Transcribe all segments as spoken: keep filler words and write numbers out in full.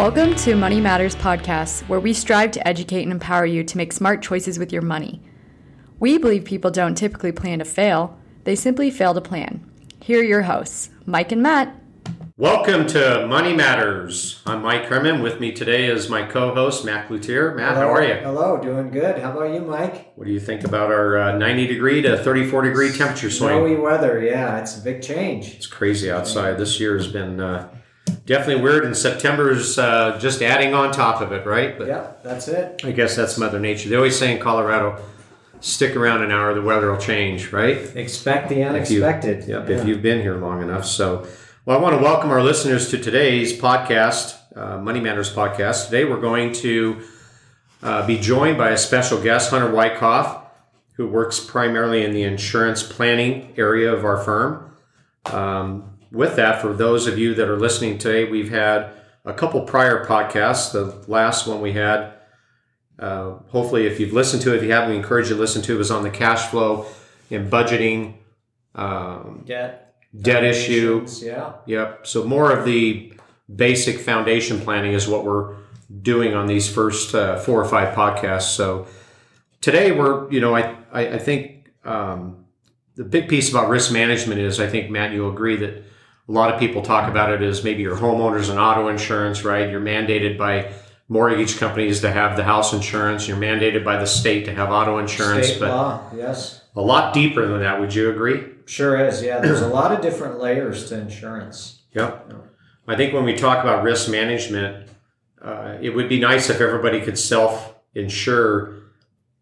Welcome to Money Matters Podcast, where we strive to educate and empower you to make smart choices with your money. We believe people don't typically plan to fail, they simply fail to plan. Here are your hosts, Mike and Matt. Welcome to Money Matters. I'm Mike Herman. With me today is my co-host, Matt Lutier. Matt, hello. How are you? Hello, doing good. How about you, Mike? What do you think about our uh, ninety degree to thirty-four degree temperature swing? Snowy weather, yeah. It's a big change. It's crazy outside. This year has been uh, definitely weird, and September's uh, just adding on top of it, right? But yeah, that's it. I guess that's Mother Nature. They always say in Colorado, stick around an hour, the weather will change, right? Expect the unexpected. If you, yep, yeah. if you've been here long enough, so... Well, I want to welcome our listeners to today's podcast, uh, Money Matters Podcast. Today we're going to uh, be joined by a special guest, Hunter Wyckoff, who works primarily in the insurance planning area of our firm. Um, with that, for those of you that are listening today, we've had a couple prior podcasts. The last one we had, uh, hopefully if you've listened to it, if you haven't, we encourage you to listen to it, was on the cash flow and budgeting. Um, yeah. Debt issue. Yeah. Yep. So more of the basic foundation planning is what we're doing on these first uh, four or five podcasts. So today we're, you know, I, I, I think um, the big piece about risk management is, I think, Matt, you'll agree that a lot of people talk about it as maybe your homeowners and auto insurance, right? You're mandated by mortgage companies to have the house insurance. You're mandated by the state to have auto insurance. State but law, yes. A lot deeper than that. Would you agree? Sure is, yeah. There's a lot of different layers to insurance. Yep. I think when we talk about risk management, uh, it would be nice if everybody could self-insure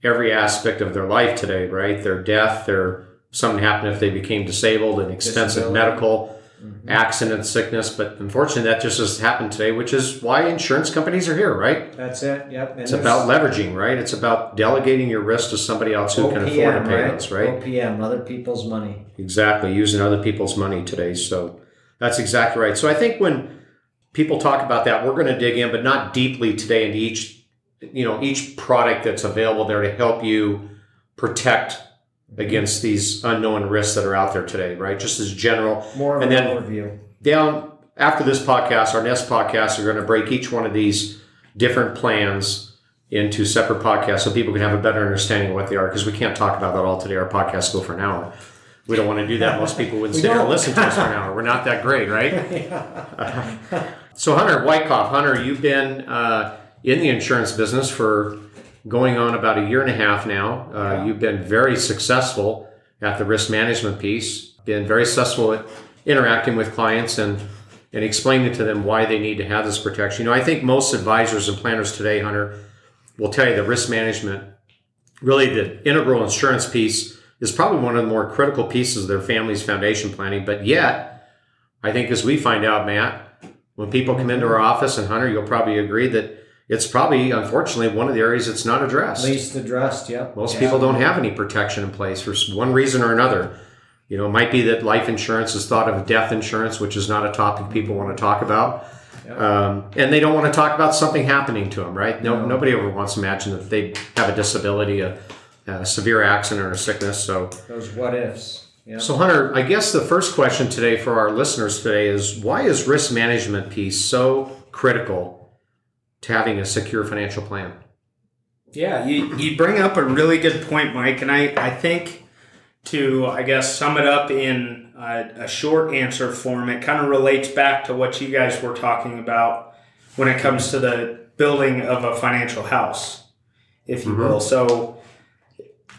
every aspect of their life today, right? Their death, their something happened if they became disabled, an extensive Disability. medical, mm-hmm. accident, sickness. But unfortunately, that just has happened today, which is why insurance companies are here, right? That's it, yep. And it's about leveraging, right? It's about delegating your risk to somebody else who O P M, can afford to pay right? those, right? O P M, other people's money. Exactly, using other people's money today. So that's exactly right. So I think when people talk about that, we're going to dig in, but not deeply today into each, you know, each product that's available there to help you protect against these unknown risks that are out there today, right? Just as general. More of and an then overview. Down after this podcast, our next podcast, we're going to break each one of these different plans into separate podcasts so people can have a better understanding of what they are, because we can't talk about that all today. Our podcasts go for an hour. We don't want to do that. Most people wouldn't sit here and listen to us for an hour. We're not that great, right? yeah. uh, so Hunter Wyckoff, Hunter, you've been uh, in the insurance business for going on about a year and a half now. Uh, yeah. You've been very successful at the risk management piece, been very successful at interacting with clients and, and explaining to them why they need to have this protection. You know, I think most advisors and planners today, Hunter, will tell you the risk management, really the integral insurance piece, is probably one of the more critical pieces of their family's foundation planning. But yet, I think as we find out, Matt, when people come into our office, and Hunter, you'll probably agree that it's probably, unfortunately, one of the areas that's not addressed. Least addressed, yeah. Most yeah. people don't have any protection in place for one reason or another. You know, it might be that life insurance is thought of death insurance, which is not a topic people want to talk about. Yep. Um, and they don't want to talk about something happening to them, right? No, no. Nobody ever wants to imagine that they have a disability, a Uh, severe accident or sickness. So those what ifs. Yeah. So Hunter, I guess the first question today for our listeners today is, why is risk management piece so critical to having a secure financial plan? Yeah, you, you bring up a really good point, Mike. And I, I think to, I guess, sum it up in a, a short answer form, it kind of relates back to what you guys were talking about when it comes to the building of a financial house, if you mm-hmm. will. So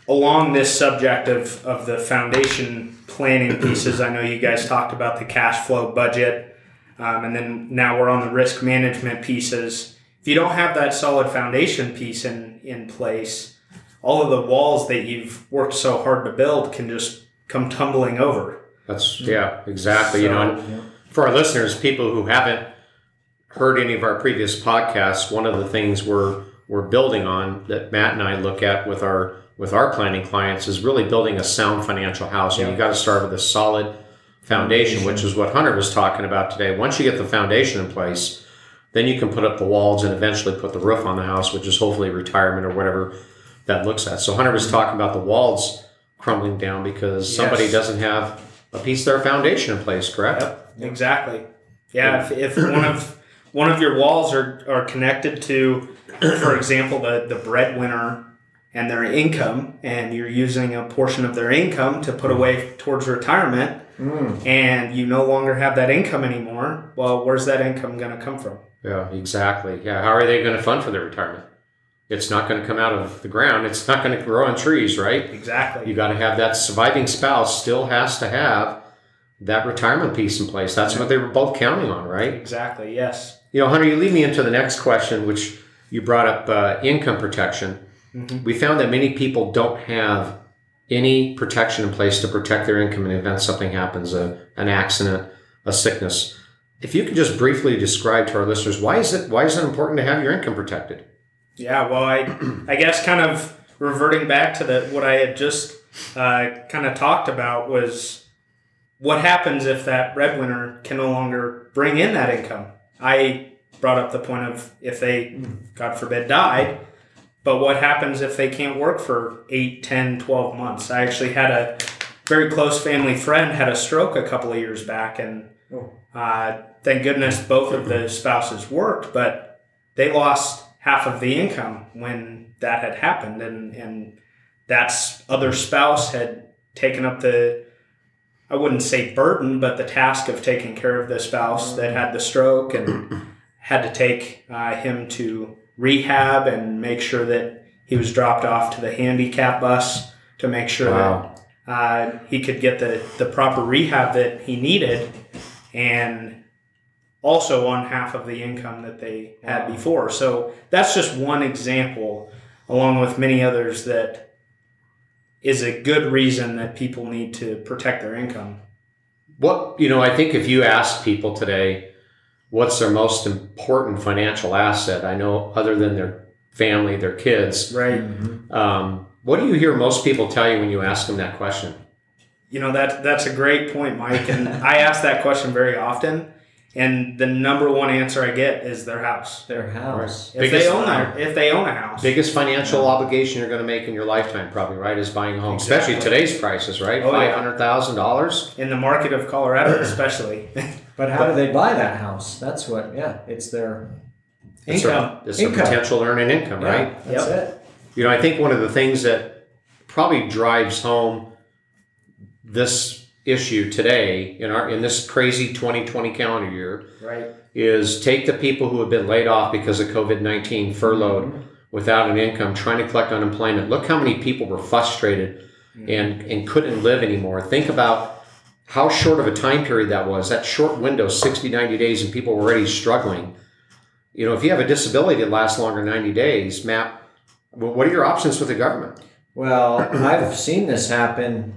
along this subject of, of the foundation planning pieces, I know you guys talked about the cash flow budget, um, and then now we're on the risk management pieces. If you don't have that solid foundation piece in, in place, all of the walls that you've worked so hard to build can just come tumbling over. That's, yeah, exactly. So, you know, yeah. For our listeners, people who haven't heard any of our previous podcasts, one of the things we're, we're building on that Matt and I look at with our with our planning clients is really building a sound financial house. And yeah. you got to start with a solid foundation, foundation, which is what Hunter was talking about today. Once you get the foundation in place, then you can put up the walls and eventually put the roof on the house, which is hopefully retirement or whatever that looks at. So Hunter was talking about the walls crumbling down because yes. somebody doesn't have a piece of their foundation in place, correct? Yep. Exactly. Yeah. If, if one of one of your walls are, are connected to, for example, the, the breadwinner and their income, and you're using a portion of their income to put away towards retirement, mm. and you no longer have that income anymore, well, where's that income going to come from? Yeah, exactly. Yeah, how are they going to fund for their retirement? It's not going to come out of the ground. It's not going to grow on trees, right? Exactly. You got to have that surviving spouse still has to have that retirement piece in place. That's what they were both counting on, right? Exactly, yes. You know, Hunter, you lead me into the next question, which you brought up, uh, income protection. Mm-hmm. We found that many people don't have any protection in place to protect their income in the event something happens, a, an accident, a sickness. If you could just briefly describe to our listeners, why is it why is it important to have your income protected? Yeah, well, I I guess kind of reverting back to the what I had just uh, kind of talked about was what happens if that breadwinner can no longer bring in that income. I brought up the point of if they, God forbid, died, but what happens if they can't work for eight, ten, twelve months? I actually had a very close family friend had a stroke a couple of years back, and uh, thank goodness both of the spouses worked, but they lost half of the income when that had happened, and, and that other spouse had taken up the, I wouldn't say burden, but the task of taking care of the spouse that had the stroke and had to take uh, him to rehab and make sure that he was dropped off to the handicap bus to make sure wow. that uh, he could get the, the proper rehab that he needed, and also on half of the income that they had wow. before. So that's just one example, along with many others, that is a good reason that people need to protect their income. What, you know, I think if you ask people today, what's their most important financial asset? I know other than their family, their kids. Right. Mm-hmm. Um, what do you hear most people tell you when you ask them that question? You know, that that's a great point, Mike. And I ask that question very often. And the number one answer I get is their house. Their house. Right. If biggest, they own a, if they own a house. Biggest financial yeah. obligation you're going to make in your lifetime probably, right, is buying a home. Exactly. Especially today's prices, right? Oh, five hundred thousand dollars. Yeah. In the market of Colorado especially. But how but, do they buy that house? That's what, yeah, it's their it's income. A, it's income. A potential earning income, yeah, right? That's yep. it. You know, I think one of the things that probably drives home this issue today in our in this crazy twenty twenty calendar year, right, is take the people who have been laid off because of covid nineteen, furloughed, mm-hmm. without an income, trying to collect unemployment. Look how many people were frustrated mm-hmm. and and couldn't live anymore. Think about how short of a time period that was, that short window, sixty, ninety days, and people were already struggling. You know, if you have a disability that lasts longer than ninety days, Matt, what are your options with the government? Well, I've seen this happen.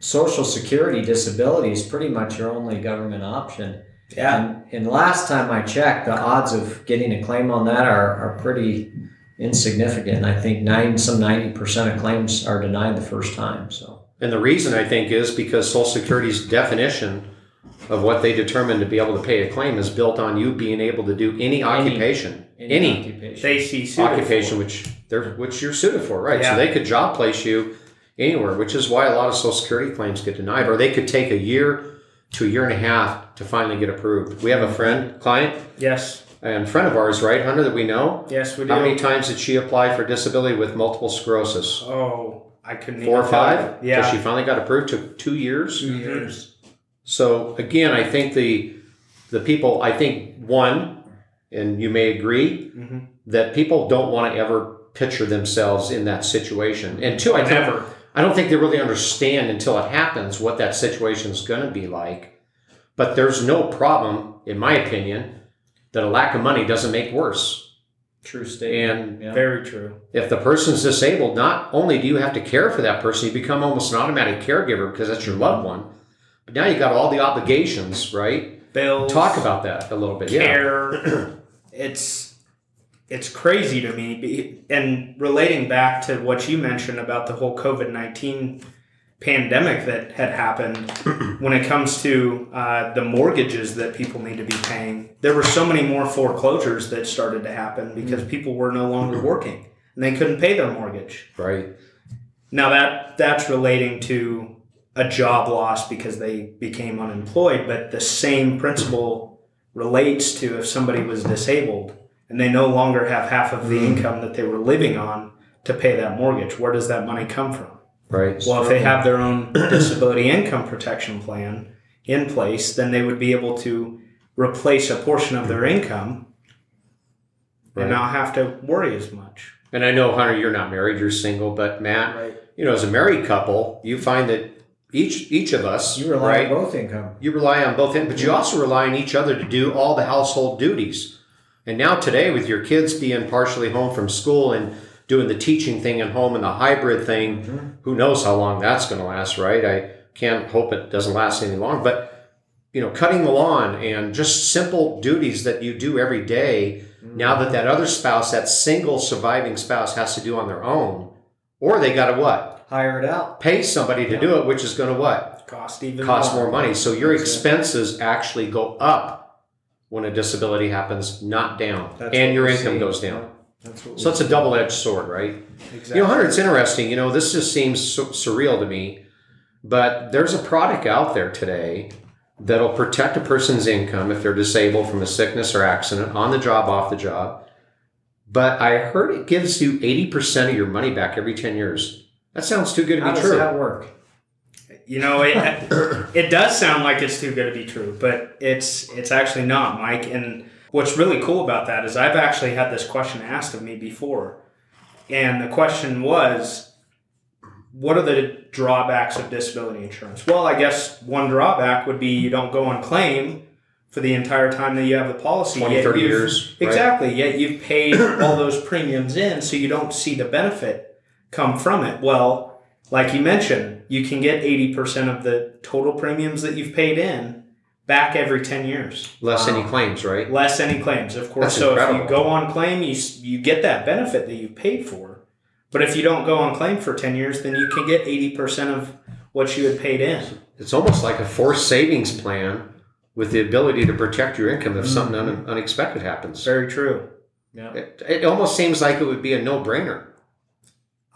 Social Security disability is pretty much your only government option. Yeah. And, and last time I checked, the odds of getting a claim on that are, are pretty insignificant. And I think nine, some ninety percent of claims are denied the first time. So. And the reason, I think, is because Social Security's definition of what they determine to be able to pay a claim is built on you being able to do any, any occupation. Any, any occupation, they see occupation for. which they're which you're suited for, right? Yeah. So they could job place you anywhere, which is why a lot of Social Security claims get denied, or they could take a year to a year and a half to finally get approved. We have a friend, client, yes, and friend of ours, right, Hunter, that we know. Yes, we do. How many times did she apply for disability with multiple sclerosis? Oh, I couldn't. Four even or five. Yeah, so she finally got approved. Took two years. Two years. So again, I think the the people, I think one, and you may agree mm-hmm. that people don't want to ever picture themselves in that situation, and two, I never. I don't think they really understand until it happens what that situation is going to be like. But there's no problem, in my opinion, that a lack of money doesn't make worse. True statement. And yeah. Very true. If the person's disabled, not only do you have to care for that person, you become almost an automatic caregiver because that's your loved one. But now you've got all the obligations, right? Bills. Talk about that a little bit. Care. Yeah. It's... It's crazy to me, and relating back to what you mentioned about the whole covid nineteen pandemic that had happened, when it comes to uh, the mortgages that people need to be paying, there were so many more foreclosures that started to happen because people were no longer working, and they couldn't pay their mortgage. Right. Now, that that's relating to a job loss because they became unemployed, but the same principle relates to if somebody was disabled and they no longer have half of the income that they were living on to pay that mortgage. Where does that money come from? Right. Well, certainly. If they have their own disability income protection plan in place, then they would be able to replace a portion of their income right. and not have to worry as much. And I know, Hunter, you're not married, you're single, but Matt, right. you know, as a married couple, you find that Each each of us, you rely right? on both income. You rely on both income, but you also rely on each other to do all the household duties. And now today, with your kids being partially home from school and doing the teaching thing at home and the hybrid thing, mm-hmm. who knows how long that's going to last, right? I can't hope it doesn't last any long. But you know, cutting the lawn and just simple duties that you do every day. Mm-hmm. Now that that other spouse, that single surviving spouse, has to do on their own, or they got to what? Hire it out. Pay somebody to yeah. do it, which is going to what? Cost even Cost more, more money. So your That's expenses it. actually go up when a disability happens, not down. That's and your income see. goes down. That's what so it's a double-edged sword, right? Exactly. You know, Hunter, it's interesting. You know, this just seems so surreal to me, but there's a product out there today that'll protect a person's income if they're disabled from a sickness or accident, on the job, off the job. But I heard it gives you eighty percent of your money back every ten years. That sounds too good to be true. How does that work? You know, it it does sound like it's too good to be true, but it's it's actually not, Mike. And what's really cool about that is I've actually had this question asked of me before. And the question was, what are the drawbacks of disability insurance? Well, I guess one drawback would be you don't go on claim for the entire time that you have the policy. twenty, thirty years. Exactly. Right? Yet you've paid all those premiums in, so you don't see the benefit come from it. Well, like you mentioned, you can get eighty percent of the total premiums that you've paid in back every ten years. Less um, any claims, right? Less any claims, of course. That's so incredible. If you go on claim, you you get that benefit that you paid for. But if you don't go on claim for ten years, then you can get eighty percent of what you had paid in. It's almost like a forced savings plan with the ability to protect your income if mm-hmm. something un- unexpected happens. Very true. Yeah. It, it almost seems like it would be a no-brainer.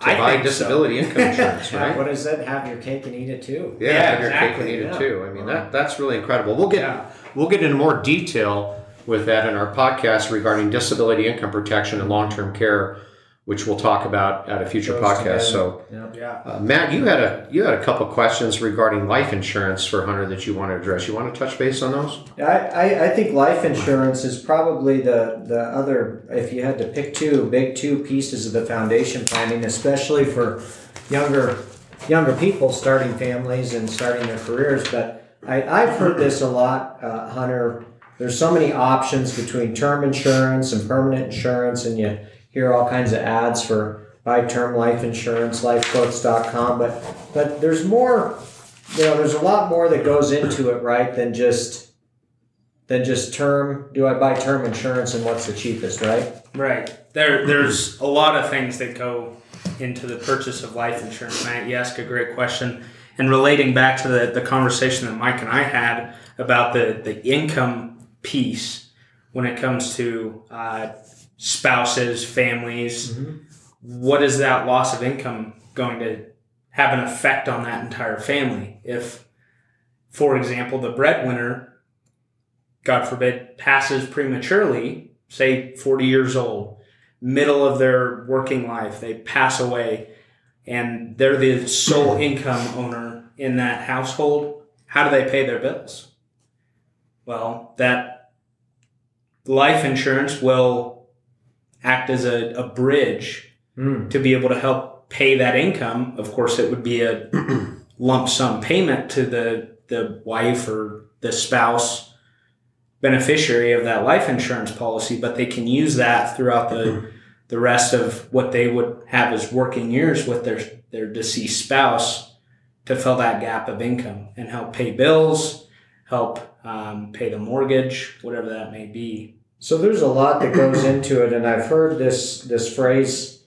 To I buy disability so. income insurance, right? What is that? Have your cake and eat it too. Yeah, yeah have your exactly. cake and eat yeah. it too. I mean, that that's really incredible. We'll get yeah. we'll get into more detail with that in our podcast regarding disability income protection and long-term care, which we'll talk about at a future Those podcast. Together. So, yeah. uh, Matt, you had a you had a couple of questions regarding life insurance for Hunter that you want to address. You want to touch base on those? I, I, I think life insurance is probably the, the other, if you had to pick two, big two pieces of the foundation planning, especially for younger younger people starting families and starting their careers. But I, I've heard this a lot, uh, Hunter. There's so many options between term insurance and permanent insurance, and you hear all kinds of ads for buy term life insurance, life quotes dot com, but but there's more, you know, there's a lot more that goes into it, right, than just than just term. Do I buy term insurance and what's the cheapest, right? Right. There there's a lot of things that go into the purchase of life insurance, Matt. You ask a great question. And relating back to the, the conversation that Mike and I had about the, the income piece when it comes to uh, spouses, families, mm-hmm. what is that loss of income going to have an effect on that entire family? If, for example, the breadwinner, God forbid, passes prematurely, say forty years old, middle of their working life, they pass away, and they're the sole income owner in that household, how do they pay their bills? Well, that life insurance will act as a, a bridge mm. to be able to help pay that income. Of course, it would be a lump sum payment to the, the wife or the spouse beneficiary of that life insurance policy, but they can use that throughout the the rest of what they would have as working years with their, their deceased spouse to fill that gap of income and help pay bills, help um, pay the mortgage, whatever that may be. So there's a lot that goes into it, and I've heard this this phrase,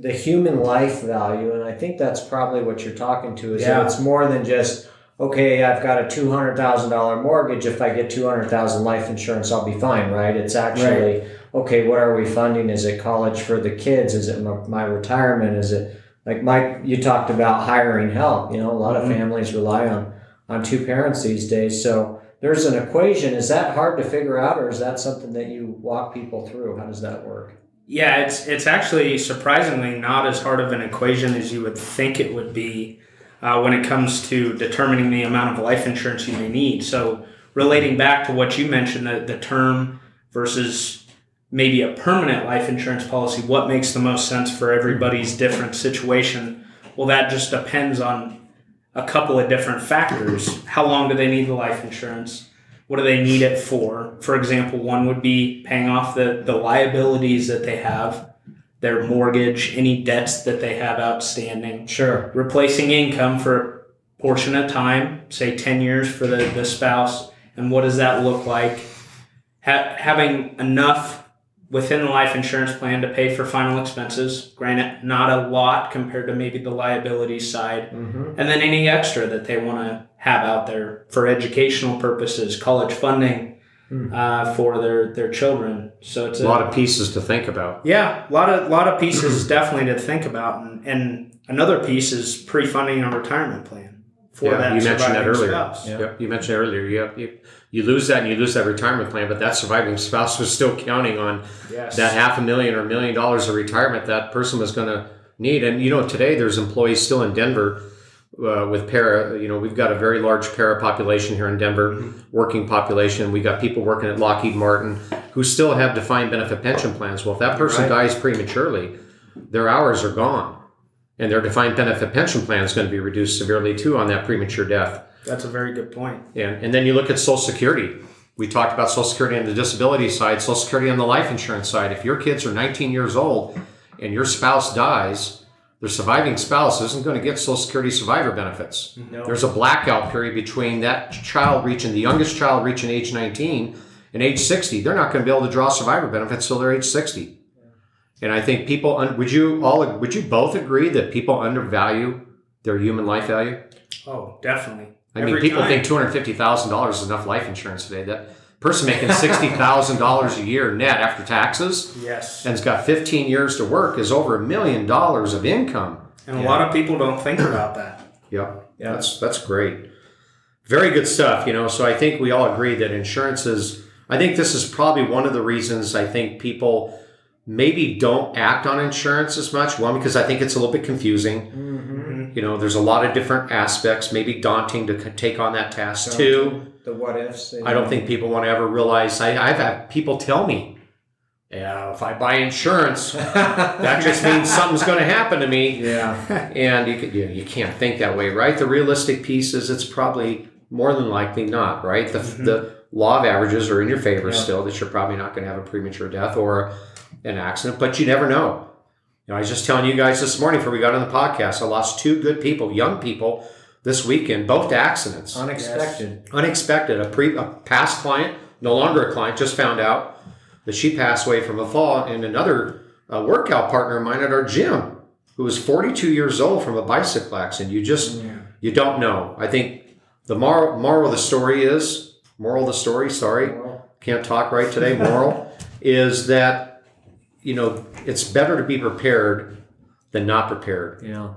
the human life value, and I think that's probably what you're talking to, is yeah. that it's more than just, okay, I've got a two hundred thousand dollars mortgage. If I get two hundred thousand dollars life insurance, I'll be fine, right? It's actually, right. okay, what are we funding? Is it college for the kids? Is it my retirement? Is it, like Mike, you talked about hiring help. You know, a lot mm-hmm. of families rely on, on two parents these days, so there's an equation. Is that hard to figure out, or is that something that you walk people through? How does that work? Yeah, it's it's actually surprisingly not as hard of an equation as you would think it would be uh, when it comes to determining the amount of life insurance you may need. So relating back to what you mentioned, the, the term versus maybe a permanent life insurance policy, what makes the most sense for everybody's different situation? Well, that just depends on a couple of different factors. How long do they need the life insurance? What do they need it for? For example, one would be paying off the, the liabilities that they have, their mortgage, any debts that they have outstanding. Sure. Replacing income for a portion of time, say ten years for the, the spouse, and what does that look like? Ha- having enough within the life insurance plan to pay for final expenses, granted not a lot compared to maybe the liability side, mm-hmm. and then any extra that they want to have out there for educational purposes, college funding uh, for their, their children. So it's a, a lot of pieces to think about. Yeah, a lot of lot of pieces definitely to think about. And, and another piece is pre-funding a retirement plan for yeah, that you mentioned that earlier. Spouse. Yeah. Yep, you mentioned earlier. Yep, you, you lose that and you lose that retirement plan, but that surviving spouse was still counting on yes. that half a million or a million dollars of retirement that person was going to need. And, you know, today there's employees still in Denver Uh, with para, you know, we've got a very large para population here in Denver, mm-hmm. working population. We got people working at Lockheed Martin who still have defined benefit pension plans. Well, if that person right. dies prematurely, their hours are gone, and their defined benefit pension plan is going to be reduced severely too on that premature death. That's a very good point. Yeah, and then you look at Social Security. We talked about Social Security on the disability side, Social Security on the life insurance side. If your kids are nineteen years old and your spouse dies, their surviving spouse isn't going to get Social Security survivor benefits. No. There's a blackout period between that child reaching, the youngest child reaching age nineteen and age sixty. They're not going to be able to draw survivor benefits till they're age sixty. Yeah. And I think people, would you all, would you both agree that people undervalue their human life value? Oh, definitely. I Every mean, people time. think two hundred fifty thousand dollars is enough life insurance today. That person making sixty thousand dollars a year net after taxes, yes, and has got fifteen years to work, is over a million dollars of income. And yeah. a lot of people don't think about that. Yeah, yeah, that's that's great. Very good stuff, you know. So I think we all agree that insurance is, I think this is probably one of the reasons I think people maybe don't act on insurance as much. One, because I think it's a little bit confusing. Mm-hmm. You know, there's a lot of different aspects, maybe daunting to take on that task. So, too. The what ifs. I don't know. think people want to ever realize. I, I've had people tell me, yeah, if I buy insurance, that just means something's going to happen to me. Yeah. And you, could, you, know, you can't think that way, right? The realistic piece is it's probably more than likely not, right? The, mm-hmm. the law of averages are in your favor yeah. still, that you're probably not going to have a premature death or an accident, but you never know. You know, I was just telling you guys this morning before we got on the podcast, I lost two good people, young people, this weekend, both accidents. Unexpected. Yes. Unexpected. A, pre, a past client, no longer a client, just found out that she passed away from a fall, and another uh, workout partner of mine at our gym, who was forty-two years old from a bicycle accident. You just, yeah. you don't know. I think the moral, moral of the story is, moral of the story, sorry, moral. can't talk right today, moral, is that, you know, it's better to be prepared than not prepared. Yeah.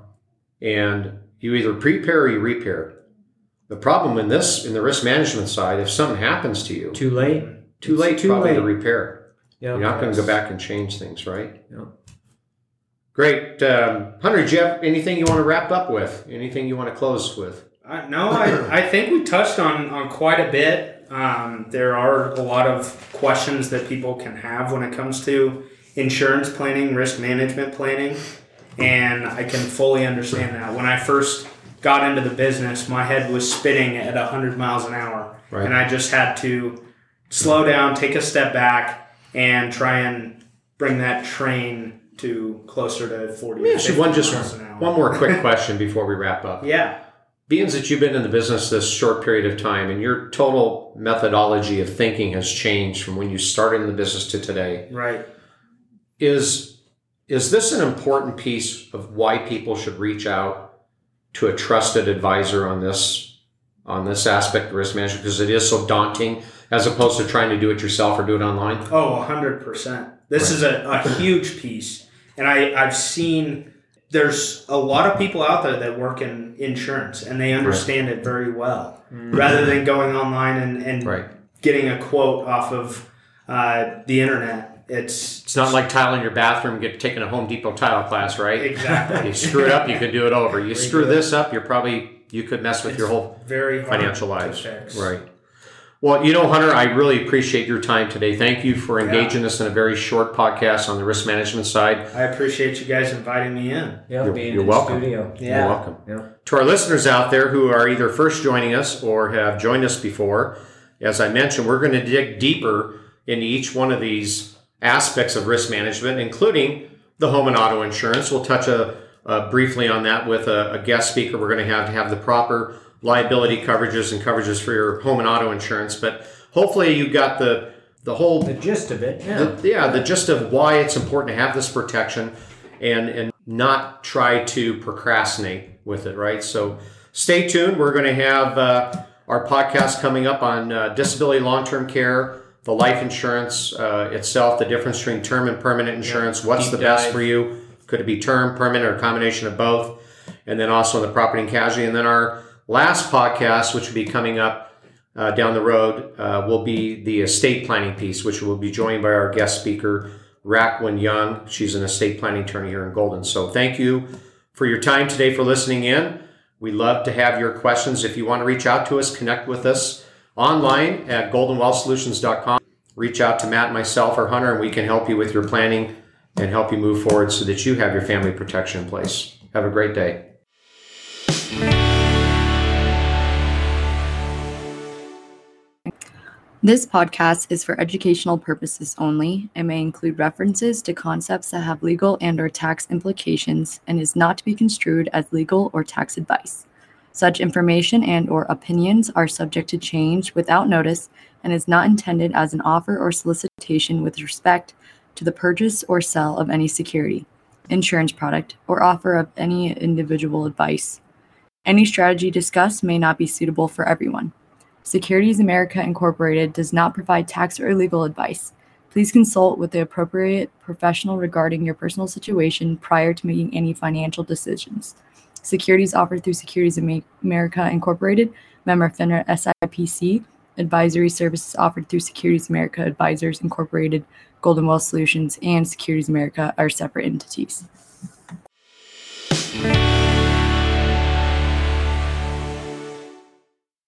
And you either prepare or you repair. The problem in this, in the risk management side, if something happens to you, too late, too late, too probably late to repair. Yep, You're not yes. going to go back and change things, right? Yep. Great, um, Hunter. Jeff, anything you want to wrap up with? Anything you want to close with? Uh, no, I, I think we touched on on quite a bit. Um, there are a lot of questions that people can have when it comes to insurance planning, risk management planning. And I can fully understand that. When I first got into the business, my head was spinning at one hundred miles an hour. Right. And I just had to slow down, take a step back, and try and bring that train to closer to forty yeah, so one just miles an hour. One more quick question before we wrap up. Yeah. Being that you've been in the business this short period of time and your total methodology of thinking has changed from when you started in the business to today. Right. Is... Is this an important piece of why people should reach out to a trusted advisor on this on this aspect of risk management? Because it is so daunting as opposed to trying to do it yourself or do it online? Oh, one hundred percent. This right. is a, a huge piece. And I, I've seen there's a lot of people out there that work in insurance and they understand right. it very well, mm-hmm. rather than going online and, and right. getting a quote off of uh, the internet. It's it's not like tiling your bathroom, get taking a Home Depot tile class, right? Exactly. You screw it up, you could do it over. You screw this up, you're probably you could mess with it's your whole very hard financial lives. Right. Well, you know, Hunter, I really appreciate your time today. Thank you for engaging yeah. us in a very short podcast on the risk management side. I appreciate you guys inviting me in. Yeah, you're, being you're in welcome. The studio. Yeah. You're welcome. Yeah. To our listeners out there who are either first joining us or have joined us before, as I mentioned, we're going to dig deeper into each one of these aspects of risk management, including the home and auto insurance. We'll touch a, a briefly on that with a, a guest speaker. We're going to have to have the proper liability coverages and coverages for your home and auto insurance, but hopefully you got the the whole the gist of it. Yeah, the, yeah, the gist of why it's important to have this protection and and not try to procrastinate with it. Right, so stay tuned. We're going to have uh, our podcast coming up on uh, disability, long term care, the life insurance uh, itself, the difference between term and permanent insurance. Yeah, what's the best dive. for you? Could it be term, permanent, or a combination of both? And then also on the property and casualty, and then our last podcast, which will be coming up uh, down the road, uh, will be the estate planning piece, which will be joined by our guest speaker, Raquan Young. She's an estate planning attorney here in Golden. So thank you for your time today, for listening in. We love to have your questions. If you want to reach out to us, connect with us online at golden wealth solutions dot com. Reach out to Matt, myself, or Hunter, and we can help you with your planning and help you move forward so that you have your family protection in place. Have a great day. This podcast is for educational purposes only and may include references to concepts that have legal and or tax implications and is not to be construed as legal or tax advice. Such information and or opinions are subject to change without notice and is not intended as an offer or solicitation with respect to the purchase or sale of any security, insurance product, or offer of any individual advice. Any strategy discussed may not be suitable for everyone. Securities America Incorporated does not provide tax or legal advice. Please consult with the appropriate professional regarding your personal situation prior to making any financial decisions. Securities offered through Securities America Incorporated, member of FINRA S I P C. Advisory services offered through Securities America Advisors Incorporated, Golden Wealth Solutions, and Securities America are separate entities.